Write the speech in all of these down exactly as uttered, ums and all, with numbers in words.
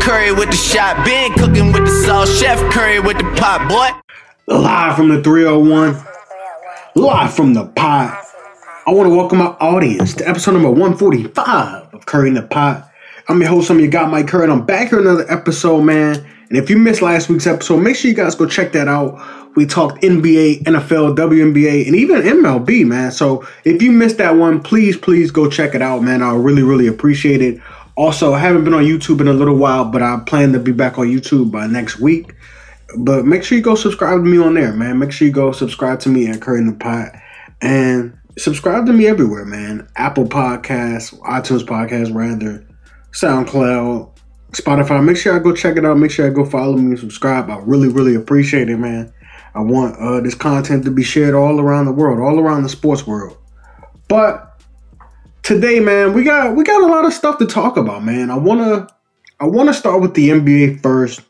Curry with the shot. Been cooking with the sauce. Chef Curry with the pot, boy. Live from the three oh one. Live from the pot. I want to welcome my audience to episode number one forty-five of Curry in the Pot. I'm your host, some of you got Mike Curry, and I'm back here another episode, man. And if you missed last week's episode, make sure you guys go check that out. We talked N B A, N F L, W N B A, and even M L B, man. So if you missed that one, please, please go check it out, man. I really, really appreciate it. Also, I haven't been on YouTube in a little while, but I plan to be back on YouTube by next week. But make sure you go subscribe to me on there, man. Make sure you go subscribe to me at Curry in the Pot. And subscribe to me everywhere, man. Apple Podcasts, iTunes Podcasts, rather, SoundCloud, Spotify. Make sure I go check it out. Make sure I go follow me and subscribe. I really, really appreciate it, man. I want uh, this content to be shared all around the world, all around the sports world. But today, man, we got we got a lot of stuff to talk about, man. I wanna I wanna start with the N B A first.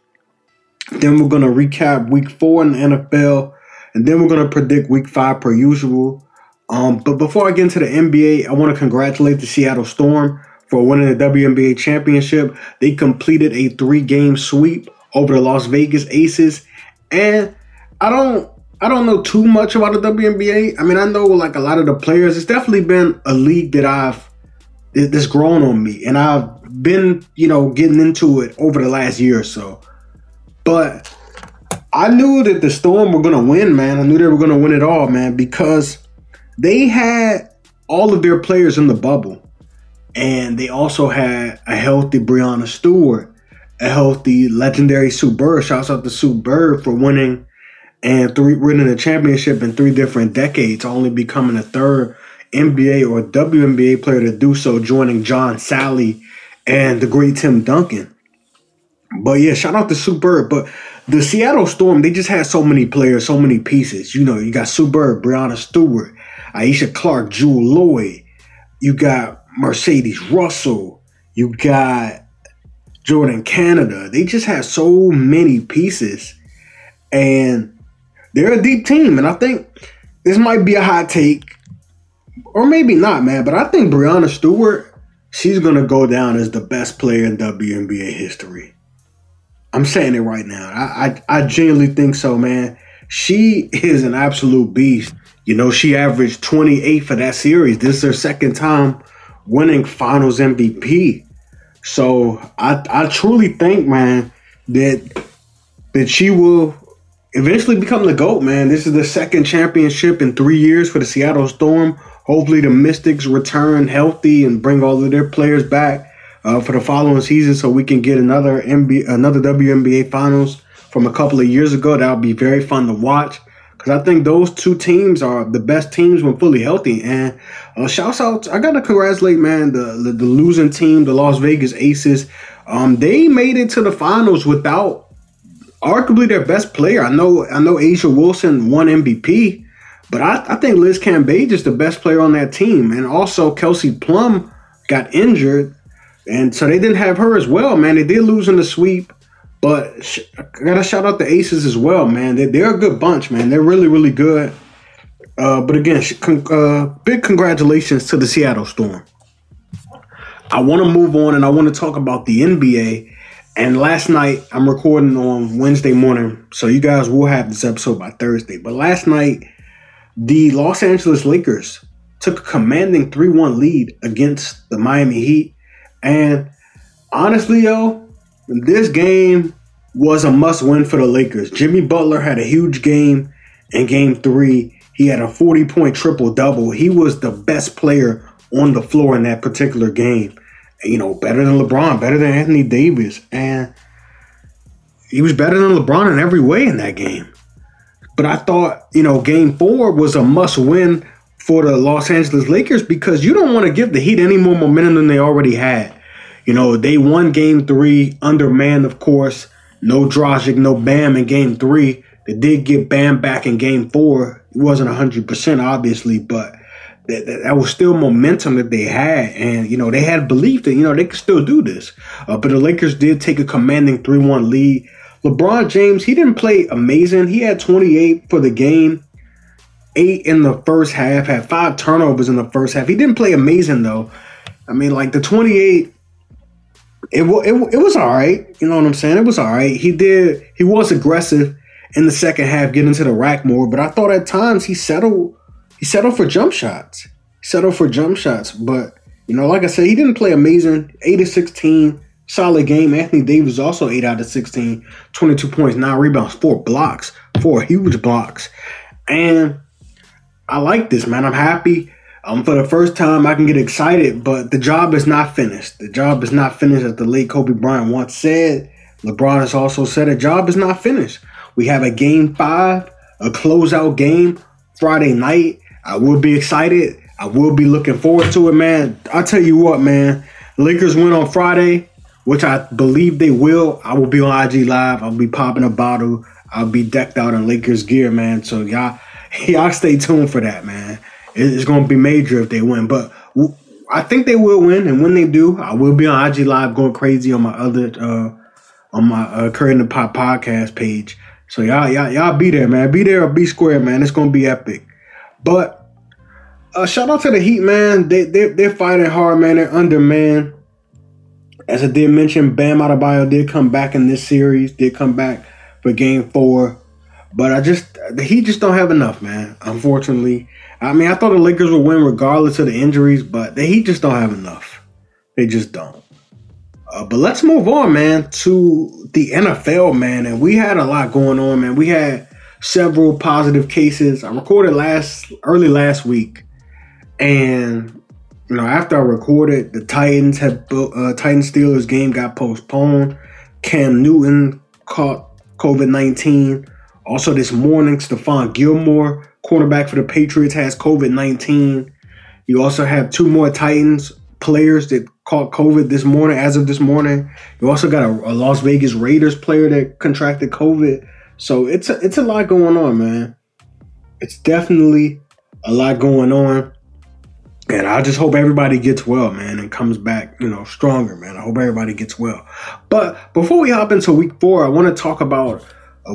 Then we're gonna recap Week Four in the N F L, and then we're gonna predict Week Five per usual. Um, but before I get into the N B A, I want to congratulate the Seattle Storm for winning the W N B A championship. They completed a three-game sweep over the Las Vegas Aces. And I don't I don't know too much about the W N B A. I mean, I know like a lot of the players. It's definitely been a league that I've that's grown on me. And I've been, you know, getting into it over the last year or so. But I knew that the Storm were going to win, man. I knew they were going to win it all, man, because they had all of their players in the bubble. And they also had a healthy Breonna Stewart, a healthy legendary Sue Bird. Shouts out to Sue Bird for winning and three winning a championship in three different decades, only becoming the third N B A or W N B A player to do so, joining John Sally and the great Tim Duncan. But yeah, shout out to Sue Bird. But the Seattle Storm, they just had so many players, so many pieces. You know, you got Sue Bird, Breonna Stewart, Aisha Clark, Jewel Lloyd. You got Mercedes Russell, you got Jordan Canada. They just have so many pieces, and they're a deep team. And I think this might be a hot take, or maybe not, man, but I think Breonna Stewart, she's going to go down as the best player in W N B A history. I'm saying it right now. I, I, I genuinely think so, man. She is an absolute beast. You know, she averaged twenty-eight for that series. This is her second time winning Finals M V P. So I, I truly think, man, that that she will eventually become the GOAT, man. This is the second championship in three years for the Seattle Storm. Hopefully the Mystics return healthy and bring all of their players back uh, for the following season so we can get another N B A, another W N B A Finals from a couple of years ago. That'll be very fun to watch, because I think those two teams are the best teams when fully healthy. And uh, shouts out, I got to congratulate, man, the, the the losing team, the Las Vegas Aces. Um, they made it to the finals without arguably their best player. I know I know Asia Wilson won M V P, but I, I think Liz Cambage is the best player on that team. And also Kelsey Plum got injured, and so they didn't have her as well, man. They did lose in the sweep. But sh- I gotta shout out the Aces as well, man. They- they're a good bunch, man. They're really, really good. Uh, but again, sh- con- uh, big congratulations to the Seattle Storm. I want to move on, and I want to talk about the N B A. And last night, I'm recording on Wednesday morning, so you guys will have this episode by Thursday. But last night, the Los Angeles Lakers took a commanding three one lead against the Miami Heat. And honestly, yo, this game was a must-win for the Lakers. Jimmy Butler had a huge game in Game three. He had a forty-point triple-double. He was the best player on the floor in that particular game. You know, better than LeBron, better than Anthony Davis. And he was better than LeBron in every way in that game. But I thought, you know, Game four was a must-win for the Los Angeles Lakers because you don't want to give the Heat any more momentum than they already had. You know, they won Game three, undermanned, of course. No Dragic, no Bam in Game three. They did get Bam back in Game four. It wasn't one hundred percent, obviously, but that, that, that was still momentum that they had. And, you know, they had belief that, you know, they could still do this. Uh, but the Lakers did take a commanding three one lead. LeBron James, he didn't play amazing. He had twenty-eight for the game, eight in the first half, had five turnovers in the first half. He didn't play amazing, though. I mean, like the twenty-eight... It, it it was all right. You know what I'm saying? It was all right. He did. He was aggressive in the second half, getting to the rack more. But I thought at times he settled. He settled for jump shots. He settled for jump shots. But you know, like I said, he didn't play amazing. Eight of sixteen, solid game. Anthony Davis also eight out of sixteen, twenty-two points, nine rebounds, four blocks, four huge blocks. And I like this, man. I'm happy. Um, for the first time, I can get excited, but the job is not finished. The job is not finished, as the late Kobe Bryant once said. LeBron has also said the job is not finished. We have a game five, a closeout game Friday night. I will be excited. I will be looking forward to it, man. I'll tell you what, man. Lakers win on Friday, which I believe they will. I will be on I G Live. I'll be popping a bottle. I'll be decked out in Lakers gear, man. So y'all, y'all stay tuned for that, man. It's going to be major if they win. But I think they will win. And when they do, I will be on I G Live going crazy on my other, uh, on my uh, Curry in the Pot podcast page. So y'all, y'all, y'all be there, man. Be there or be square, man. It's going to be epic. But uh, shout out to the Heat, man. They, they, they're fighting hard, man. They're under, man. As I did mention, Bam Adebayo did come back in this series. Did come back for game four. But I just, the Heat just don't have enough, man. Unfortunately. I mean, I thought the Lakers would win regardless of the injuries, but the Heat just don't have enough. They just don't. Uh, but let's move on, man, to the N F L, man. And we had a lot going on, man. We had several positive cases. I recorded last early last week, and you know, after I recorded, the Titans had built, uh, Titans Steelers game got postponed. Cam Newton caught COVID nineteen. Also this morning, Stephon Gilmore, cornerback for the Patriots, has COVID nineteen. You also have two more Titans players that caught COVID this morning, as of this morning. You also got a, a Las Vegas Raiders player that contracted COVID. So it's a, it's a lot going on, man. It's definitely a lot going on. And I just hope everybody gets well, man, and comes back, you know, stronger, man. I hope everybody gets well. But before we hop into week four, I want to talk about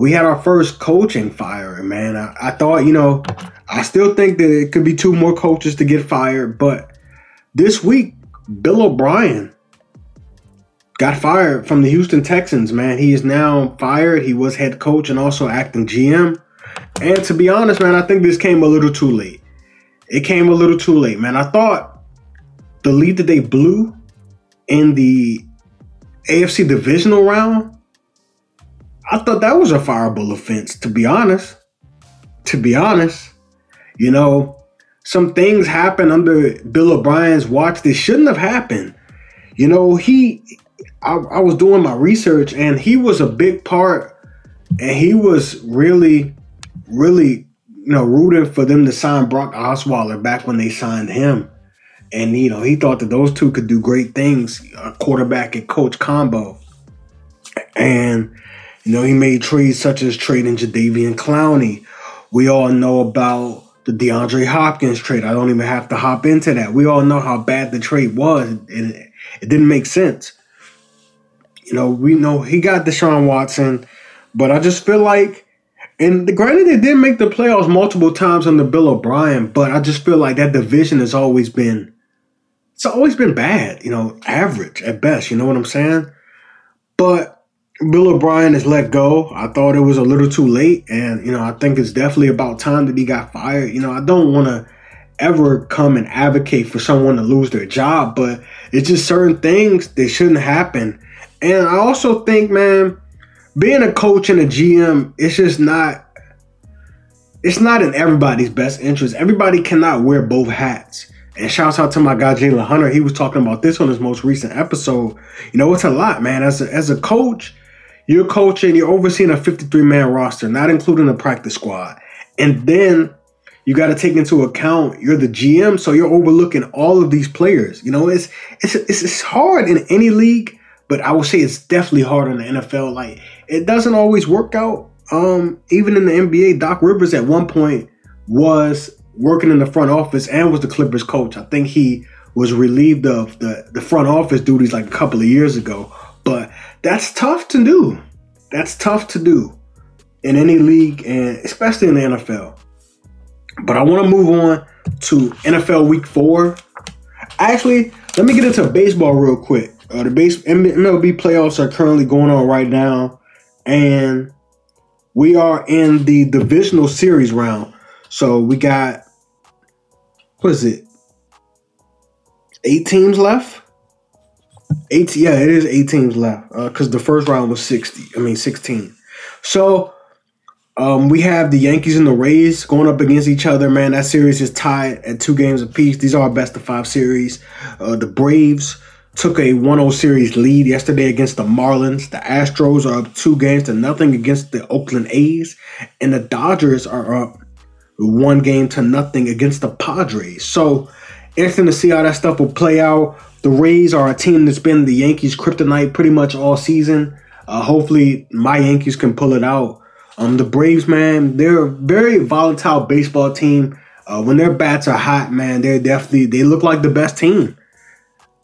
we had our first coaching firing, man. I, I thought, you know, I still think that it could be two more coaches to get fired. But this week, Bill O'Brien got fired from the Houston Texans, man. He is now fired. He was head coach and also acting G M. And to be honest, man, I think this came a little too late. It came a little too late, man. I thought the lead that they blew in the A F C divisional round, I thought that was a fireable offense, to be honest. To be honest, you know, some things happened under Bill O'Brien's watch that shouldn't have happened. You know, he, I, I was doing my research, and he was a big part, and he was really, really, you know, rooting for them to sign Brock Osweiler back when they signed him. And, you know, he thought that those two could do great things, a quarterback and coach combo. And you know, he made trades such as trading Jadeveon Clowney. We all know about the DeAndre Hopkins trade. I don't even have to hop into that. We all know how bad the trade was. It, it, it didn't make sense. You know, we know he got Deshaun Watson, but I just feel like, and granted, they did make the playoffs multiple times under Bill O'Brien, but I just feel like that division has always been, it's always been bad, you know, average at best. You know what I'm saying? But Bill O'Brien has let go. I thought it was a little too late. And, you know, I think it's definitely about time that he got fired. You know, I don't want to ever come and advocate for someone to lose their job, but it's just certain things that shouldn't happen. And I also think, man, being a coach and a G M, it's just not, it's not in everybody's best interest. Everybody cannot wear both hats. And shouts out to my guy, Jalen Hunter. He was talking about this on his most recent episode. You know, it's a lot, man. As a, as a coach, you're coaching, you're overseeing a fifty-three man roster, not including the practice squad. And then you got to take into account you're the G M, so you're overlooking all of these players. You know, it's it's it's, it's hard in any league, but I would say it's definitely hard in the N F L. Like, it doesn't always work out. Um, even in the N B A, Doc Rivers at one point was working in the front office and was the Clippers coach. I think he was relieved of the, the front office duties like a couple of years ago. But that's tough to do. That's tough to do in any league, and especially in the N F L. But I want to move on to N F L Week four. Actually, let me get into baseball real quick. Uh, the base M L B playoffs are currently going on right now, and we are in the divisional series round. So we got, what is it? Eight teams left. Eight, yeah, it is eight teams left because uh, the first round was sixty. I mean, sixteen. So um, we have the Yankees and the Rays going up against each other. Man, that series is tied at two games apiece. These are our best of five series. Uh, the Braves took a one oh series lead yesterday against the Marlins. The Astros are up two games to nothing against the Oakland A's, and the Dodgers are up one game to nothing against the Padres. So interesting to see how that stuff will play out. The Rays are a team that's been the Yankees' kryptonite pretty much all season. Uh, hopefully, my Yankees can pull it out. Um, the Braves, man, they're a very volatile baseball team. Uh, when their bats are hot, man, they're definitely they look like the best team.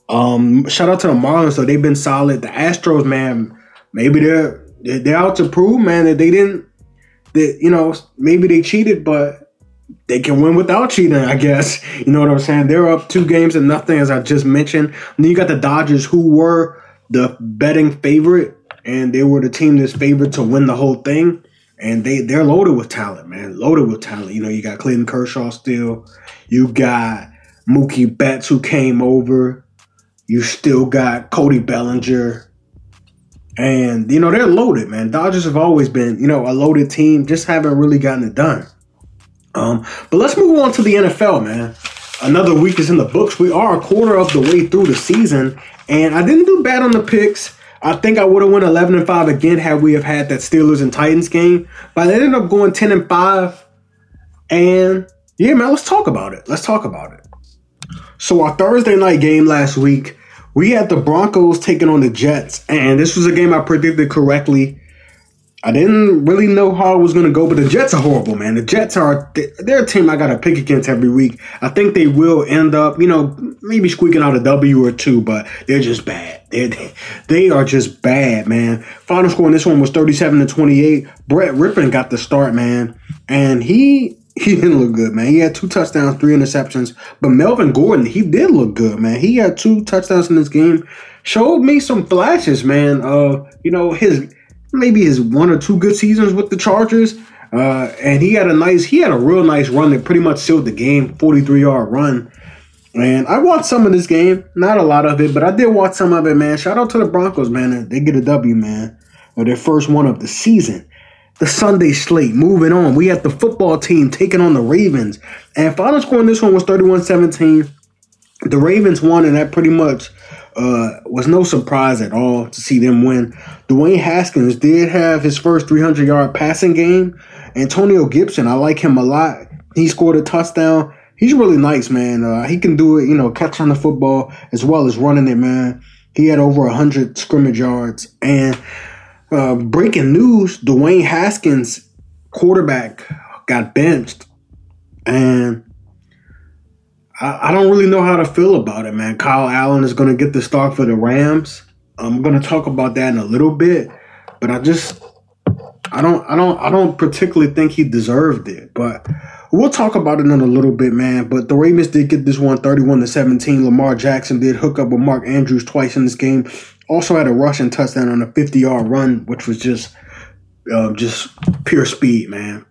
Um, shout out to the Marlins, though. They've been solid. The Astros, man, maybe they're they're out to prove, man, that they didn't, that you know, maybe they cheated, but they can win without cheating, I guess. You know what I'm saying? They're up two games and nothing, as I just mentioned. And then you got the Dodgers, who were the betting favorite, and they were the team that's favored to win the whole thing. And they they're loaded with talent, man, loaded with talent. You know, you got Clayton Kershaw still, you got Mookie Betts who came over. You still got Cody Bellinger. And, you know, they're loaded, man. Dodgers have always been, you know, a loaded team. Just haven't really gotten it done. Um, but let's move on to the N F L, man. Another week is in the books. We are a quarter of the way through the season. And I didn't do bad on the picks. I think I would have went eleven and five again had we have had that Steelers and Titans game. But I ended up going ten and five. And, yeah, man, let's talk about it. Let's talk about it. So our Thursday night game last week, we had the Broncos taking on the Jets, and this was a game I predicted correctly. I didn't really know how it was going to go, but the Jets are horrible, man. The Jets are they're a team I got to pick against every week. I think they will end up, you know, maybe squeaking out a W or two, but they're just bad. They they are just bad, man. Final score in this one was thirty-seven to twenty-eight. Brett Rippon got the start, man, and he he didn't look good, man. He had two touchdowns, three interceptions. But Melvin Gordon, he did look good, man. He had two touchdowns in this game. Showed me some flashes, man. Uh, you know, his maybe his one or two good seasons with the Chargers. Uh, and he had a nice, he had a real nice run that pretty much sealed the game, forty-three yard run. And I watched some of this game, not a lot of it, but I did watch some of it, man. Shout out to the Broncos, man. They get a W, man. Or their first one of the season. The Sunday slate. Moving on. We had the football team taking on the Ravens. And final score in this one was thirty-one seventeen. The Ravens won, and that pretty much uh, was no surprise at all to see them win. Dwayne Haskins did have his first three hundred yard passing game. Antonio Gibson, I like him a lot. He scored a touchdown. He's really nice, man. Uh, he can do it, you know, catching the football as well as running it, man. He had over one hundred scrimmage yards. And Uh, breaking news, Dwayne Haskins, quarterback, got benched. And I, I don't really know how to feel about it, man. Kyle Allen is going to get the start for the Rams. I'm going to talk about that in a little bit. But I just, I don't, I don't, I don't particularly think he deserved it. But we'll talk about it in a little bit, man. But the Ravens did get this one thirty-one to seventeen. Lamar Jackson did hook up with Mark Andrews twice in this game. Also had a rushing touchdown on a fifty yard run, which was just uh, just pure speed, man.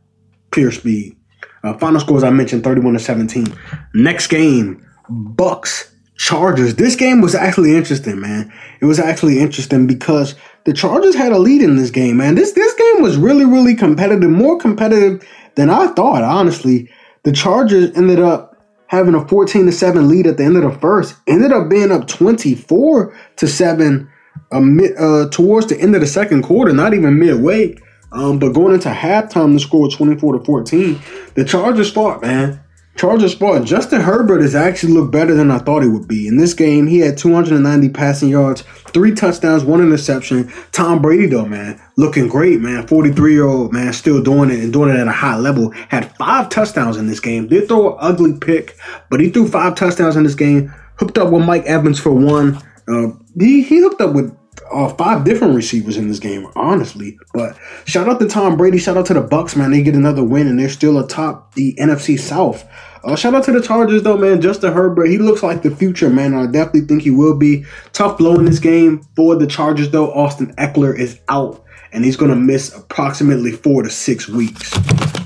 Pure speed. Uh, final scores, I mentioned thirty-one to seventeen. Next game, Bucks, Chargers. This game was actually interesting, man. It was actually interesting because the Chargers had a lead in this game, man. This, this game was really, really competitive, more competitive than I thought, honestly. The Chargers ended up having a fourteen to seven lead at the end of the first, ended up being up twenty-four to seven amid, uh, towards the end of the second quarter, not even midway. Um, but going into halftime, the score twenty-four to fourteen. The Chargers fought, man. Chargers fought. Justin Herbert has actually looked better than I thought he would be. In this game, he had two hundred ninety passing yards, three touchdowns, one interception. Tom Brady, though, man, looking great, man. forty-three year old, man, still doing it and doing it at a high level. Had five touchdowns in this game. Did throw an ugly pick, but he threw five touchdowns in this game. Hooked up with Mike Evans for one. Uh, he, he hooked up with Uh, five different receivers in this game, honestly. But shout out to Tom Brady. Shout out to the Bucs, man. They get another win, and they're still atop the N F C South. Uh, shout out to the Chargers, though, man. Justin Herbert, he looks like the future, man. I definitely think he will be. Tough blow in this game for the Chargers, though. Austin Eckler is out, and he's going to miss approximately four to six weeks.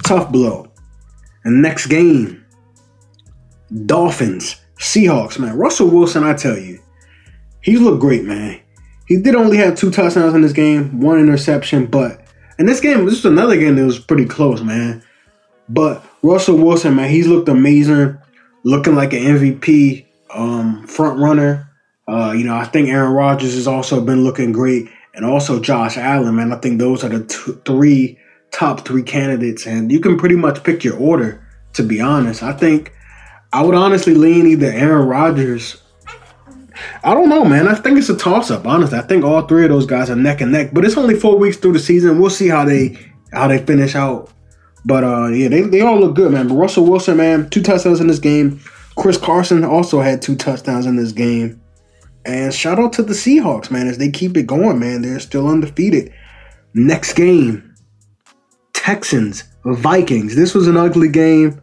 Tough blow. And next game, Dolphins, Seahawks, man. Russell Wilson, I tell you, he's looked great, man. He did only have two touchdowns in this game, one interception, but in this game, this is another game that was pretty close, man. But Russell Wilson, man, he's looked amazing, looking like an M V P um, front runner. Uh, you know, I think Aaron Rodgers has also been looking great, and also Josh Allen, man. I think those are the two, three top three candidates, and you can pretty much pick your order, to be honest. I think I would honestly lean either Aaron Rodgers. I don't know, man. I think it's a toss-up, honestly. I think all three of those guys are neck and neck, but it's only four weeks through the season. We'll see how they how they finish out. But, uh, yeah, they, they all look good, man. But Russell Wilson, man, two touchdowns in this game. Chris Carson also had two touchdowns in this game. And shout out to the Seahawks, man, as they keep it going, man. They're still undefeated. Next game, Texans, Vikings. This was an ugly game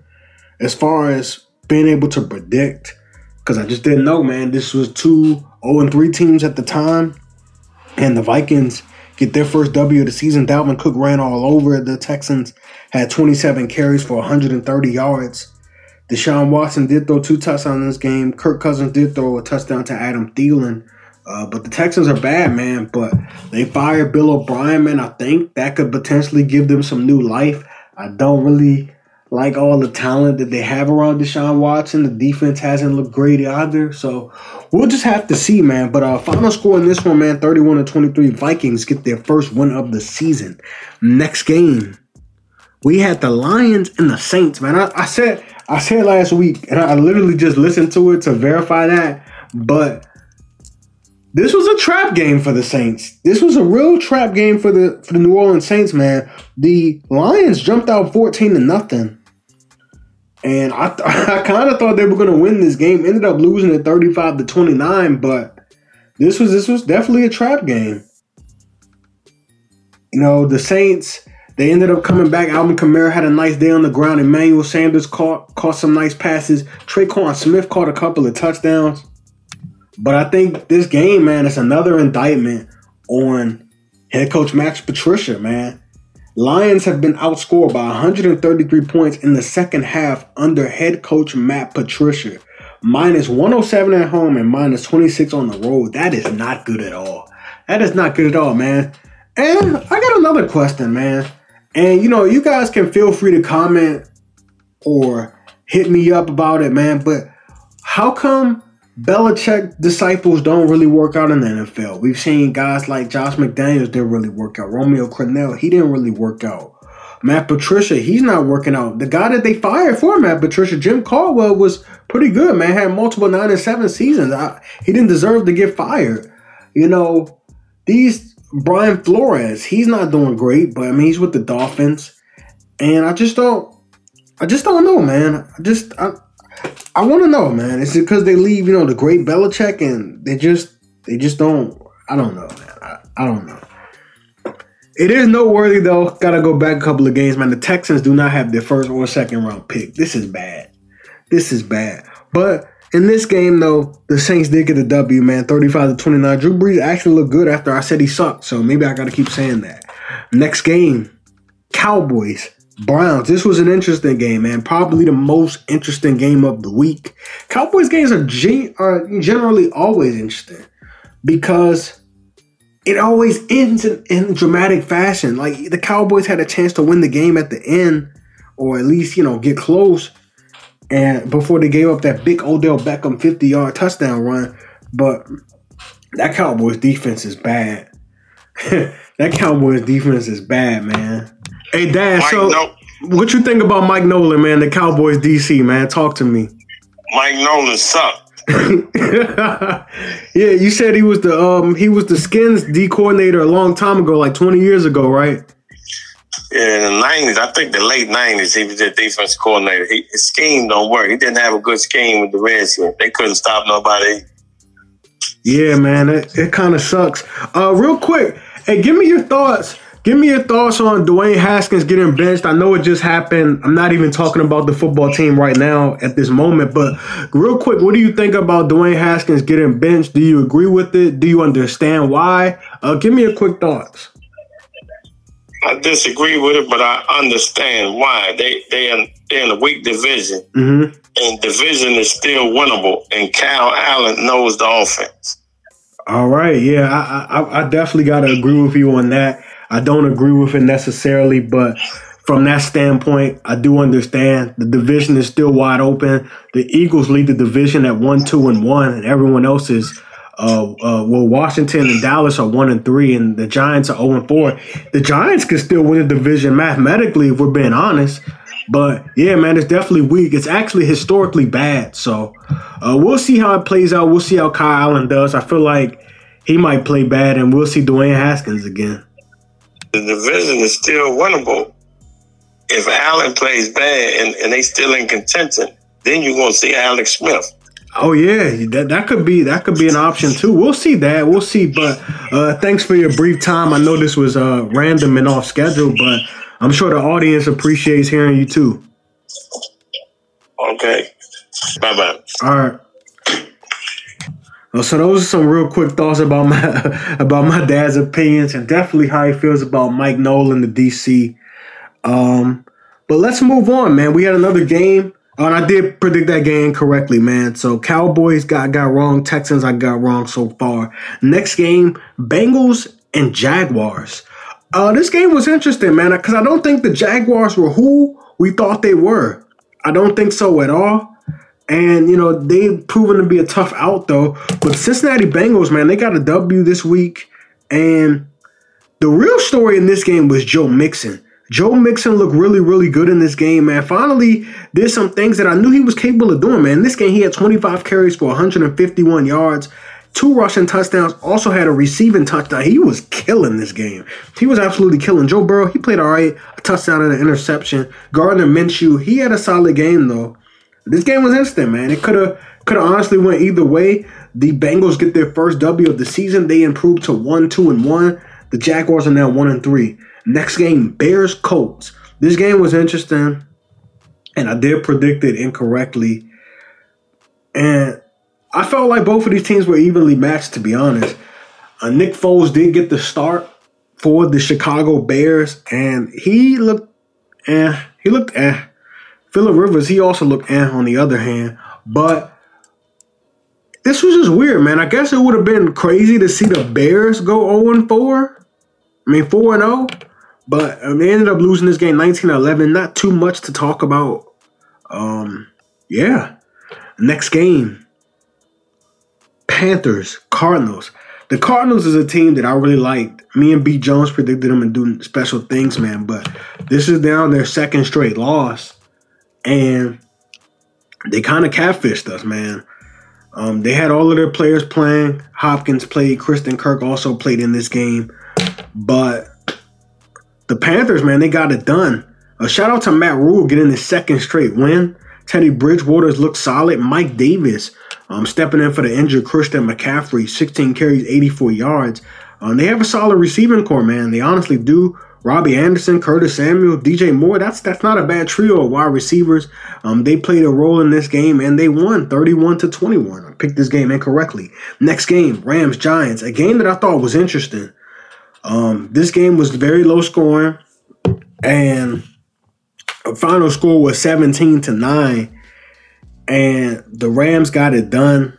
as far as being able to predict, because I just didn't know, man. This was two oh and three teams at the time, and the Vikings get their first W of the season. Dalvin Cook ran all over the Texans, had twenty-seven carries for one hundred thirty yards. Deshaun Watson did throw two touchdowns in this game. Kirk Cousins did throw a touchdown to Adam Thielen. Uh, but the Texans are bad, man. But they fired Bill O'Brien, man. I think that could potentially give them some new life. I don't really like all the talent that they have around Deshaun Watson. The defense hasn't looked great either. So we'll just have to see, man. But uh, final score in this one, man, thirty-one to twenty-three. Vikings get their first win of the season. Next game, we had the Lions and the Saints, man. I, I said I said last week, and I literally just listened to it to verify that. But this was a trap game for the Saints. This was a real trap game for the for the New Orleans Saints, man. The Lions jumped out fourteen to nothing. And I, th- I kind of thought they were going to win this game. Ended up losing at thirty-five to twenty-nine, but this was this was definitely a trap game. You know, the Saints, they ended up coming back. Alvin Kamara had a nice day on the ground. Emmanuel Sanders caught caught some nice passes. Tre'Quan Smith caught a couple of touchdowns. But I think this game, man, it's another indictment on head coach Max Patricia, man. Lions have been outscored by one hundred thirty-three points in the second half under head coach Matt Patricia. Minus one oh seven at home and minus twenty-six on the road. That is not good at all. That is not good at all, man. And I got another question, man. And, you know, you guys can feel free to comment or hit me up about it, man. But how come Belichick disciples don't really work out in the N F L? We've seen guys like Josh McDaniels didn't really work out. Romeo Crennel, he didn't really work out. Matt Patricia, he's not working out. The guy that they fired for Matt Patricia, Jim Caldwell, was pretty good, man. Had multiple nine and seven seasons. I, he didn't deserve to get fired. You know, these Brian Flores, he's not doing great, but I mean, he's with the Dolphins. And I just don't, I just don't know, man. I just, I, I want to know, man. Is it because they leave, you know, the great Belichick, and they just, they just don't. I don't know, man. I, I don't know. It is noteworthy, though. Got to go back a couple of games, man. The Texans do not have their first or second round pick. This is bad. This is bad. But in this game, though, the Saints did get a W, man. thirty-five to twenty-nine. Drew Brees actually looked good after I said he sucked. So maybe I got to keep saying that. Next game, Cowboys. Browns. This was an interesting game, man. Probably the most interesting game of the week. Cowboys games are, gen- are generally always interesting because it always ends in, in dramatic fashion. Like, the Cowboys had a chance to win the game at the end, or at least, you know, get close, and before they gave up that big Odell Beckham fifty-yard touchdown run. But that Cowboys defense is bad. That Cowboys defense is bad, man. Hey, Dad, Mike, so no- what you think about Mike Nolan, man, the Cowboys D C, man? Talk to me. Mike Nolan sucked. Yeah, you said he was the um he was the Skins D coordinator a long time ago, like twenty years ago, right? Yeah, in the nineties, I think the late nineties, he was the defense coordinator. He, his scheme don't work. He didn't have a good scheme with the Redskins. They couldn't stop nobody. Yeah, man, it, it kind of sucks. Uh, real quick, hey, give me your thoughts. Give me your thoughts on Dwayne Haskins getting benched. I know it just happened. I'm not even talking about the football team right now at this moment. But real quick, what do you think about Dwayne Haskins getting benched? Do you agree with it? Do you understand why? Uh, give me your quick thoughts. I disagree with it, but I understand why. They they in, they're in a weak division, mm-hmm. and division is still winnable. And Kyle Allen knows the offense. All right, yeah, I I, I definitely got to agree with you on that. I don't agree with it necessarily, but from that standpoint, I do understand the division is still wide open. The Eagles lead the division at one, two, and one, and everyone else is. Uh, uh, well, Washington and Dallas are one and three, and the Giants are zero and four. The Giants could still win the division mathematically, if we're being honest. But yeah, man, it's definitely weak. It's actually historically bad. So uh, we'll see how it plays out. We'll see how Kyle Allen does. I feel like he might play bad, and we'll see Dwayne Haskins again. The division is still winnable. If Allen plays bad and, and they still in contention, then you're gonna see Alex Smith. Oh yeah, that that could be that could be an option too. We'll see that. We'll see. But uh, thanks for your brief time. I know this was uh, random and off schedule, but I'm sure the audience appreciates hearing you too. Okay. Bye bye. All right. So those are some real quick thoughts about my about my dad's opinions and definitely how he feels about Mike Nolan, the D C. Um, but let's move on, man. We had another game. Uh, and I did predict that game correctly, man. So Cowboys got got wrong. Texans I got wrong so far. Next game, Bengals and Jaguars. Uh, this game was interesting, man, because I don't think the Jaguars were who we thought they were. I don't think so at all. And, you know, they've proven to be a tough out, though. But Cincinnati Bengals, man, they got a W this week. And the real story in this game was Joe Mixon. Joe Mixon looked really, really good in this game, man. Finally did some things that I knew he was capable of doing, man. In this game, he had twenty-five carries for one hundred fifty-one yards, two rushing touchdowns, also had a receiving touchdown. He was killing this game. He was absolutely killing. Joe Burrow, he played all right, a touchdown and an interception. Gardner Minshew, he had a solid game, though. This game was instant, man. It could have could have honestly went either way. The Bengals get their first W of the season. They improved to one, two, and one. The Jaguars are now one and three. Next game, Bears Colts. This game was interesting, and I did predict it incorrectly. And I felt like both of these teams were evenly matched, to be honest. Uh, Nick Foles did get the start for the Chicago Bears, and he looked eh. He looked eh. Phillip Rivers, he also looked eh on the other hand. But this was just weird, man. I guess it would have been crazy to see the Bears go oh and four. I mean, four and oh. But um, they ended up losing this game nineteen eleven. Not too much to talk about. Um, yeah. Next game. Panthers, Cardinals. The Cardinals is a team that I really liked. Me and B. Jones predicted them and doing special things, man. But this is now their second straight loss. And they kind of catfished us, man. Um, they had all of their players playing. Hopkins played. Kristen Kirk also played in this game. But the Panthers, man, they got it done. A shout out to Matt Rhule getting his second straight win. Teddy Bridgewater's looked solid. Mike Davis um, stepping in for the injured Christian McCaffrey, sixteen carries, eighty-four yards. Um, they have a solid receiving core, man. They honestly do. Robbie Anderson, Curtis Samuel, D J Moore. That's that's not a bad trio of wide receivers. Um, they played a role in this game and they won thirty-one to twenty-one. I picked this game incorrectly. Next game, Rams Giants, a game that I thought was interesting. Um, this game was very low scoring, and the final score was seventeen to nine, and the Rams got it done.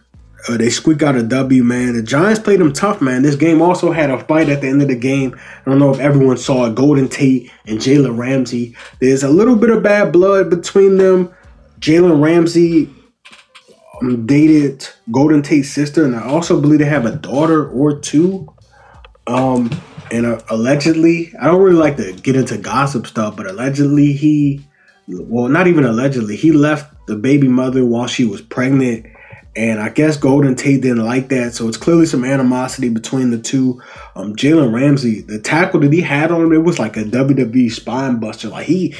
Uh, they squeaked out a W, man. The Giants played them tough, man. This game also had a fight at the end of the game. I don't know if everyone saw it. Golden Tate and Jalen Ramsey. There's a little bit of bad blood between them. Jalen Ramsey um, dated Golden Tate's sister, and I also believe they have a daughter or two. Um, and uh, allegedly, I don't really like to get into gossip stuff, but allegedly he, well, not even allegedly, he left the baby mother while she was pregnant. And I guess Golden Tate didn't like that. So it's clearly some animosity between the two. Um, Jalen Ramsey, the tackle that he had on him, it was like a W W E spine buster. Like he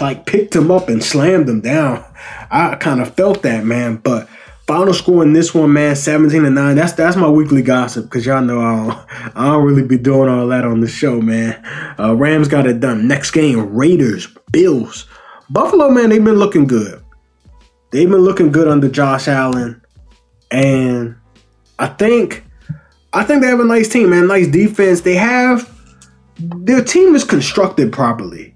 like picked him up and slammed him down. I kind of felt that, man. But Final score in this one, man, seventeen to nine. That's that's my weekly gossip, because y'all know I don't, I don't really be doing all that on the show, man. Uh, Rams got it done. Next game, Raiders, Bills. Buffalo, man, they've been looking good. They've been looking good under Josh Allen. And I think I think they have a nice team, man. Nice defense. They have their team is constructed properly.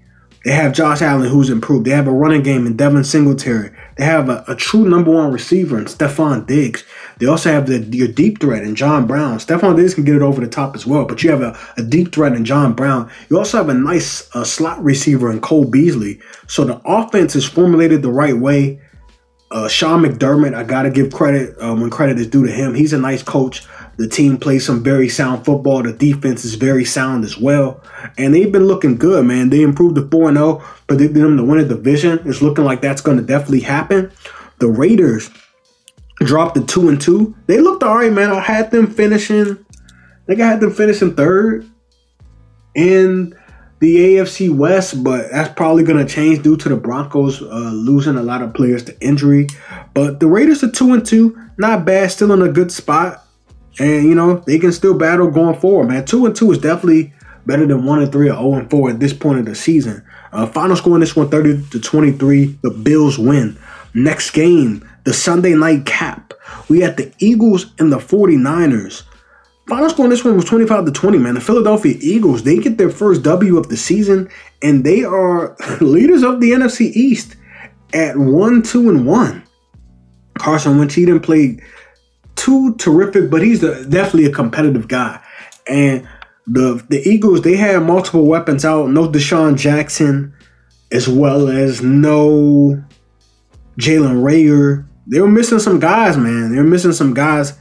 They have Josh Allen, who's improved. They have a running game in Devin Singletary. They have a, a true number one receiver in Stephon Diggs. They also have the, your deep threat in John Brown. Stephon Diggs can get it over the top as well, but you have a, a deep threat in John Brown. You also have a nice uh, slot receiver in Cole Beasley. So the offense is formulated the right way. Uh, Sean McDermott, I got to give credit um, when credit is due to him. He's a nice coach. The team plays some very sound football. The defense is very sound as well. And they've been looking good, man. They improved to four and oh, predicted them to win a division. It's looking like that's going to definitely happen. The Raiders dropped to two and two. They looked all right, man. I had them finishing, I think I had them finishing third in the A F C West, but that's probably going to change due to the Broncos uh, losing a lot of players to injury. But the Raiders are two and two. Not bad. Still in a good spot. And, you know, they can still battle going forward, man. Two and two is definitely better than one and three or zero and four at this point of the season. Uh, final score in this one, thirty to twenty-three. The Bills win. Next game, the Sunday night cap. We had the Eagles and the forty-niners. Final score in this one was twenty-five to twenty, man. The Philadelphia Eagles, they get their first W of the season, and they are leaders of the N F C East at one, two, and one. Carson Wentz, he didn't play too terrific, but he's the, definitely a competitive guy. And the the Eagles, they had multiple weapons out. No Deshaun Jackson, as well as no Jalen Rager. They were missing some guys, man. They were missing some guys.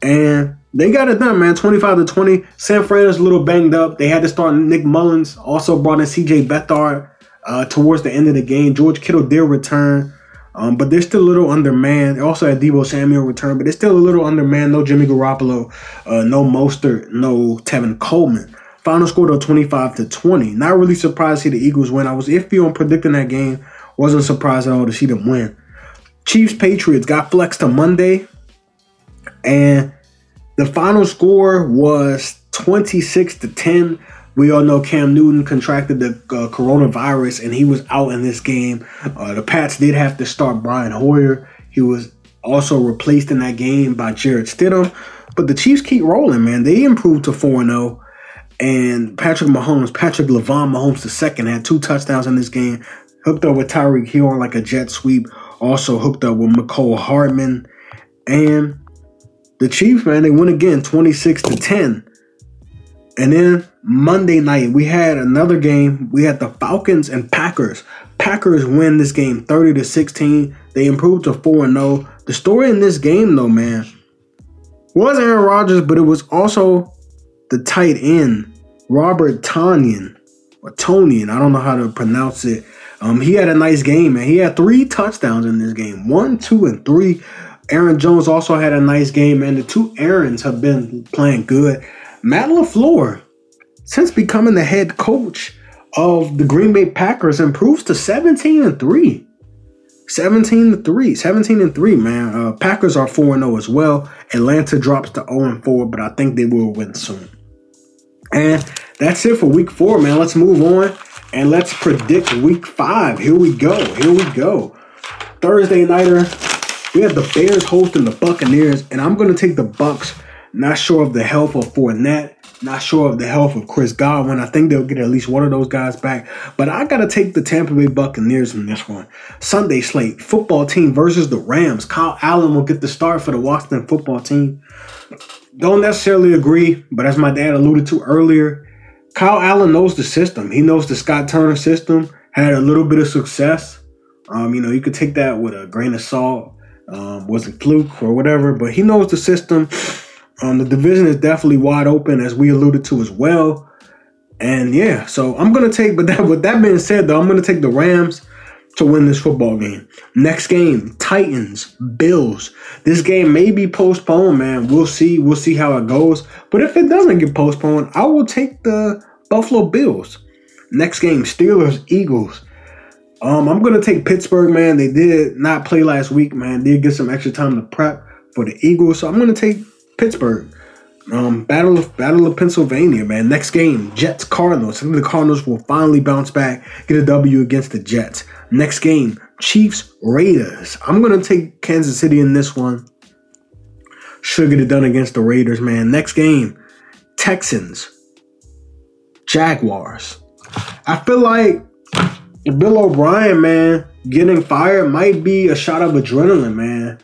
And they got it done, man. twenty-five to twenty. San Fran's a little banged up. They had to start Nick Mullins. Also brought in C J Beathard uh, towards the end of the game. George Kittle did return. Um, but they're still a little undermanned. They also had Deebo Samuel return, but they're still a little undermanned. No Jimmy Garoppolo, uh, no Mostert, no Tevin Coleman. Final score though, twenty-five to twenty. Not really surprised to see the Eagles win. I was iffy on predicting that game. Wasn't surprised at all to see them win. Chiefs Patriots got flexed to Monday, and the final score was twenty-six to ten. We all know Cam Newton contracted the uh, coronavirus, and he was out in this game. Uh, the Pats did have to start Brian Hoyer. He was also replaced in that game by Jared Stidham. But the Chiefs keep rolling, man. They improved to four and oh. And Patrick Mahomes, Patrick LeVon Mahomes the second, had two touchdowns in this game. Hooked up with Tyreek Hill on like a jet sweep. Also hooked up with Mecole Hardman. And the Chiefs, man, they win again, twenty-six to ten. And then Monday night, we had another game. We had the Falcons and Packers. Packers win this game thirty to sixteen. They improved to four and oh. The story in this game, though, man, was Aaron Rodgers, but it was also the tight end, Robert Tonyan, or Tonyan. I don't know how to pronounce it. Um, he had a nice game, man. He had three touchdowns in this game, one, two, and three. Aaron Jones also had a nice game, and the two Aarons have been playing good. Matt LaFleur, since becoming the head coach of the Green Bay Packers, improves to seventeen and three. seventeen and three. seventeen and three, man. Uh, Packers are four and oh as well. Atlanta drops to oh and four, but I think they will win soon. And that's it for week four, man. Let's move on and let's predict week five. Here we go. Here we go. Thursday nighter, we have the Bears hosting the Buccaneers, and I'm going to take the Bucs. Not sure of the health of Fournette. Not sure of the health of Chris Godwin. I think they'll get at least one of those guys back. But I got to take the Tampa Bay Buccaneers in this one. Sunday slate, football team versus the Rams. Kyle Allen will get the start for the Washington football team. Don't necessarily agree, but as my dad alluded to earlier, Kyle Allen knows the system. He knows the Scott Turner system. Had a little bit of success. Um, you know, you could take that with a grain of salt. Um, was it fluke or whatever? But he knows the system. Um, the division is definitely wide open, as we alluded to as well. And yeah, so I'm going to take, but that, with that being said, though, I'm going to take the Rams to win this football game. Next game, Titans, Bills. This game may be postponed, man. We'll see. We'll see how it goes. But if it doesn't get postponed, I will take the Buffalo Bills. Next game, Steelers, Eagles. Um, I'm going to take Pittsburgh, man. They did not play last week, man. Did get some extra time to prep for the Eagles. So I'm going to take Pittsburgh. Um, Battle of Battle of Pennsylvania, man. Next game, Jets Cardinals. I think the Cardinals will finally bounce back, get a W against the Jets. Next game, Chiefs Raiders. I'm going to take Kansas City in this one. Should get it done against the Raiders, man. Next game, Texans Jaguars. I feel like Bill O'Brien, man, getting fired might be a shot of adrenaline, man.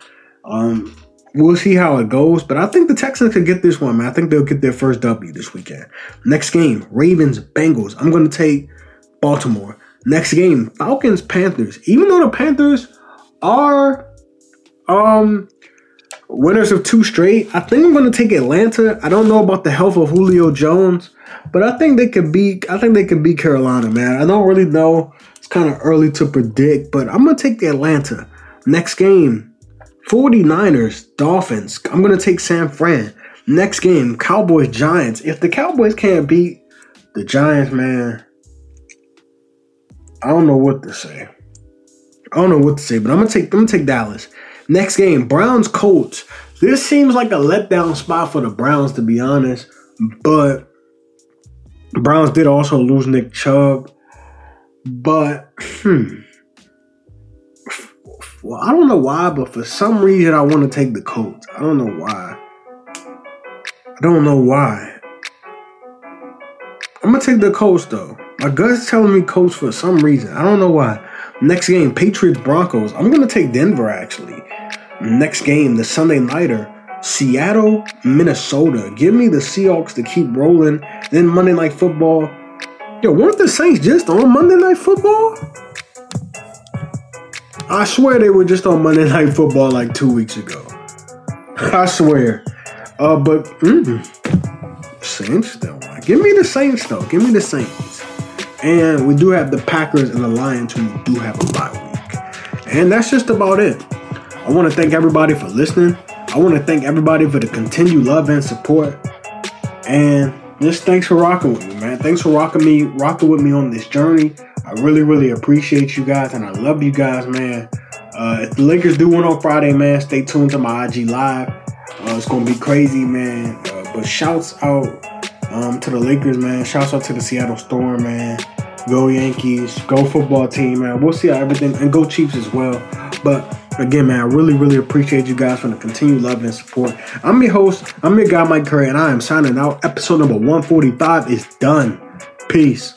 Um, we'll see how it goes, but I think the Texans could get this one, man. I think they'll get their first W this weekend. Next game, Ravens Bengals. I'm going to take Baltimore. Next game, Falcons Panthers. Even though the Panthers are um winners of two straight, I think I'm going to take Atlanta. I don't know about the health of Julio Jones, but I think they could beat. I think they could beat Carolina, man. I don't really know. It's kind of early to predict, but I'm going to take Atlanta. Next game, forty-niners, Dolphins. I'm going to take San Fran. Next game, Cowboys, Giants. If the Cowboys can't beat the Giants, man, I don't know what to say. I don't know what to say, but I'm going to take. I'm going to take Dallas. Next game, Browns Colts. This seems like a letdown spot for the Browns, to be honest. But the Browns did also lose Nick Chubb. But, hmm. Well, I don't know why, but for some reason, I want to take the Colts. I don't know why. I don't know why. I'm going to take the Colts, though. My gut's telling me Colts for some reason. I don't know why. Next game, Patriots Broncos. I'm going to take Denver, actually. Next game, the Sunday nighter, Seattle, Minnesota. Give me the Seahawks to keep rolling. Then Monday Night Football. Yo, weren't the Saints just on Monday Night Football? I swear they were just on Monday Night Football like two weeks ago. I swear. Uh, but, mm, Saints, though. Give me the Saints, though. Give me the Saints. And we do have the Packers and the Lions, who do have a bye week. And that's just about it. I want to thank everybody for listening. I want to thank everybody for the continued love and support. And just thanks for rocking with me, man. Thanks for rocking me, rocking with me on this journey. I really, really appreciate you guys, and I love you guys, man. Uh, if the Lakers do win on Friday, man, stay tuned to my I G Live. Uh, it's going to be crazy, man. Uh, but shouts out um, to the Lakers, man. Shouts out to the Seattle Storm, man. Go Yankees. Go football team, man. We'll see how everything... And go Chiefs as well. But... Again, man, I really, really appreciate you guys for the continued love and support. I'm your host. I'm your guy, Mike Curry, and I am signing out. Episode number one forty-five is done. Peace.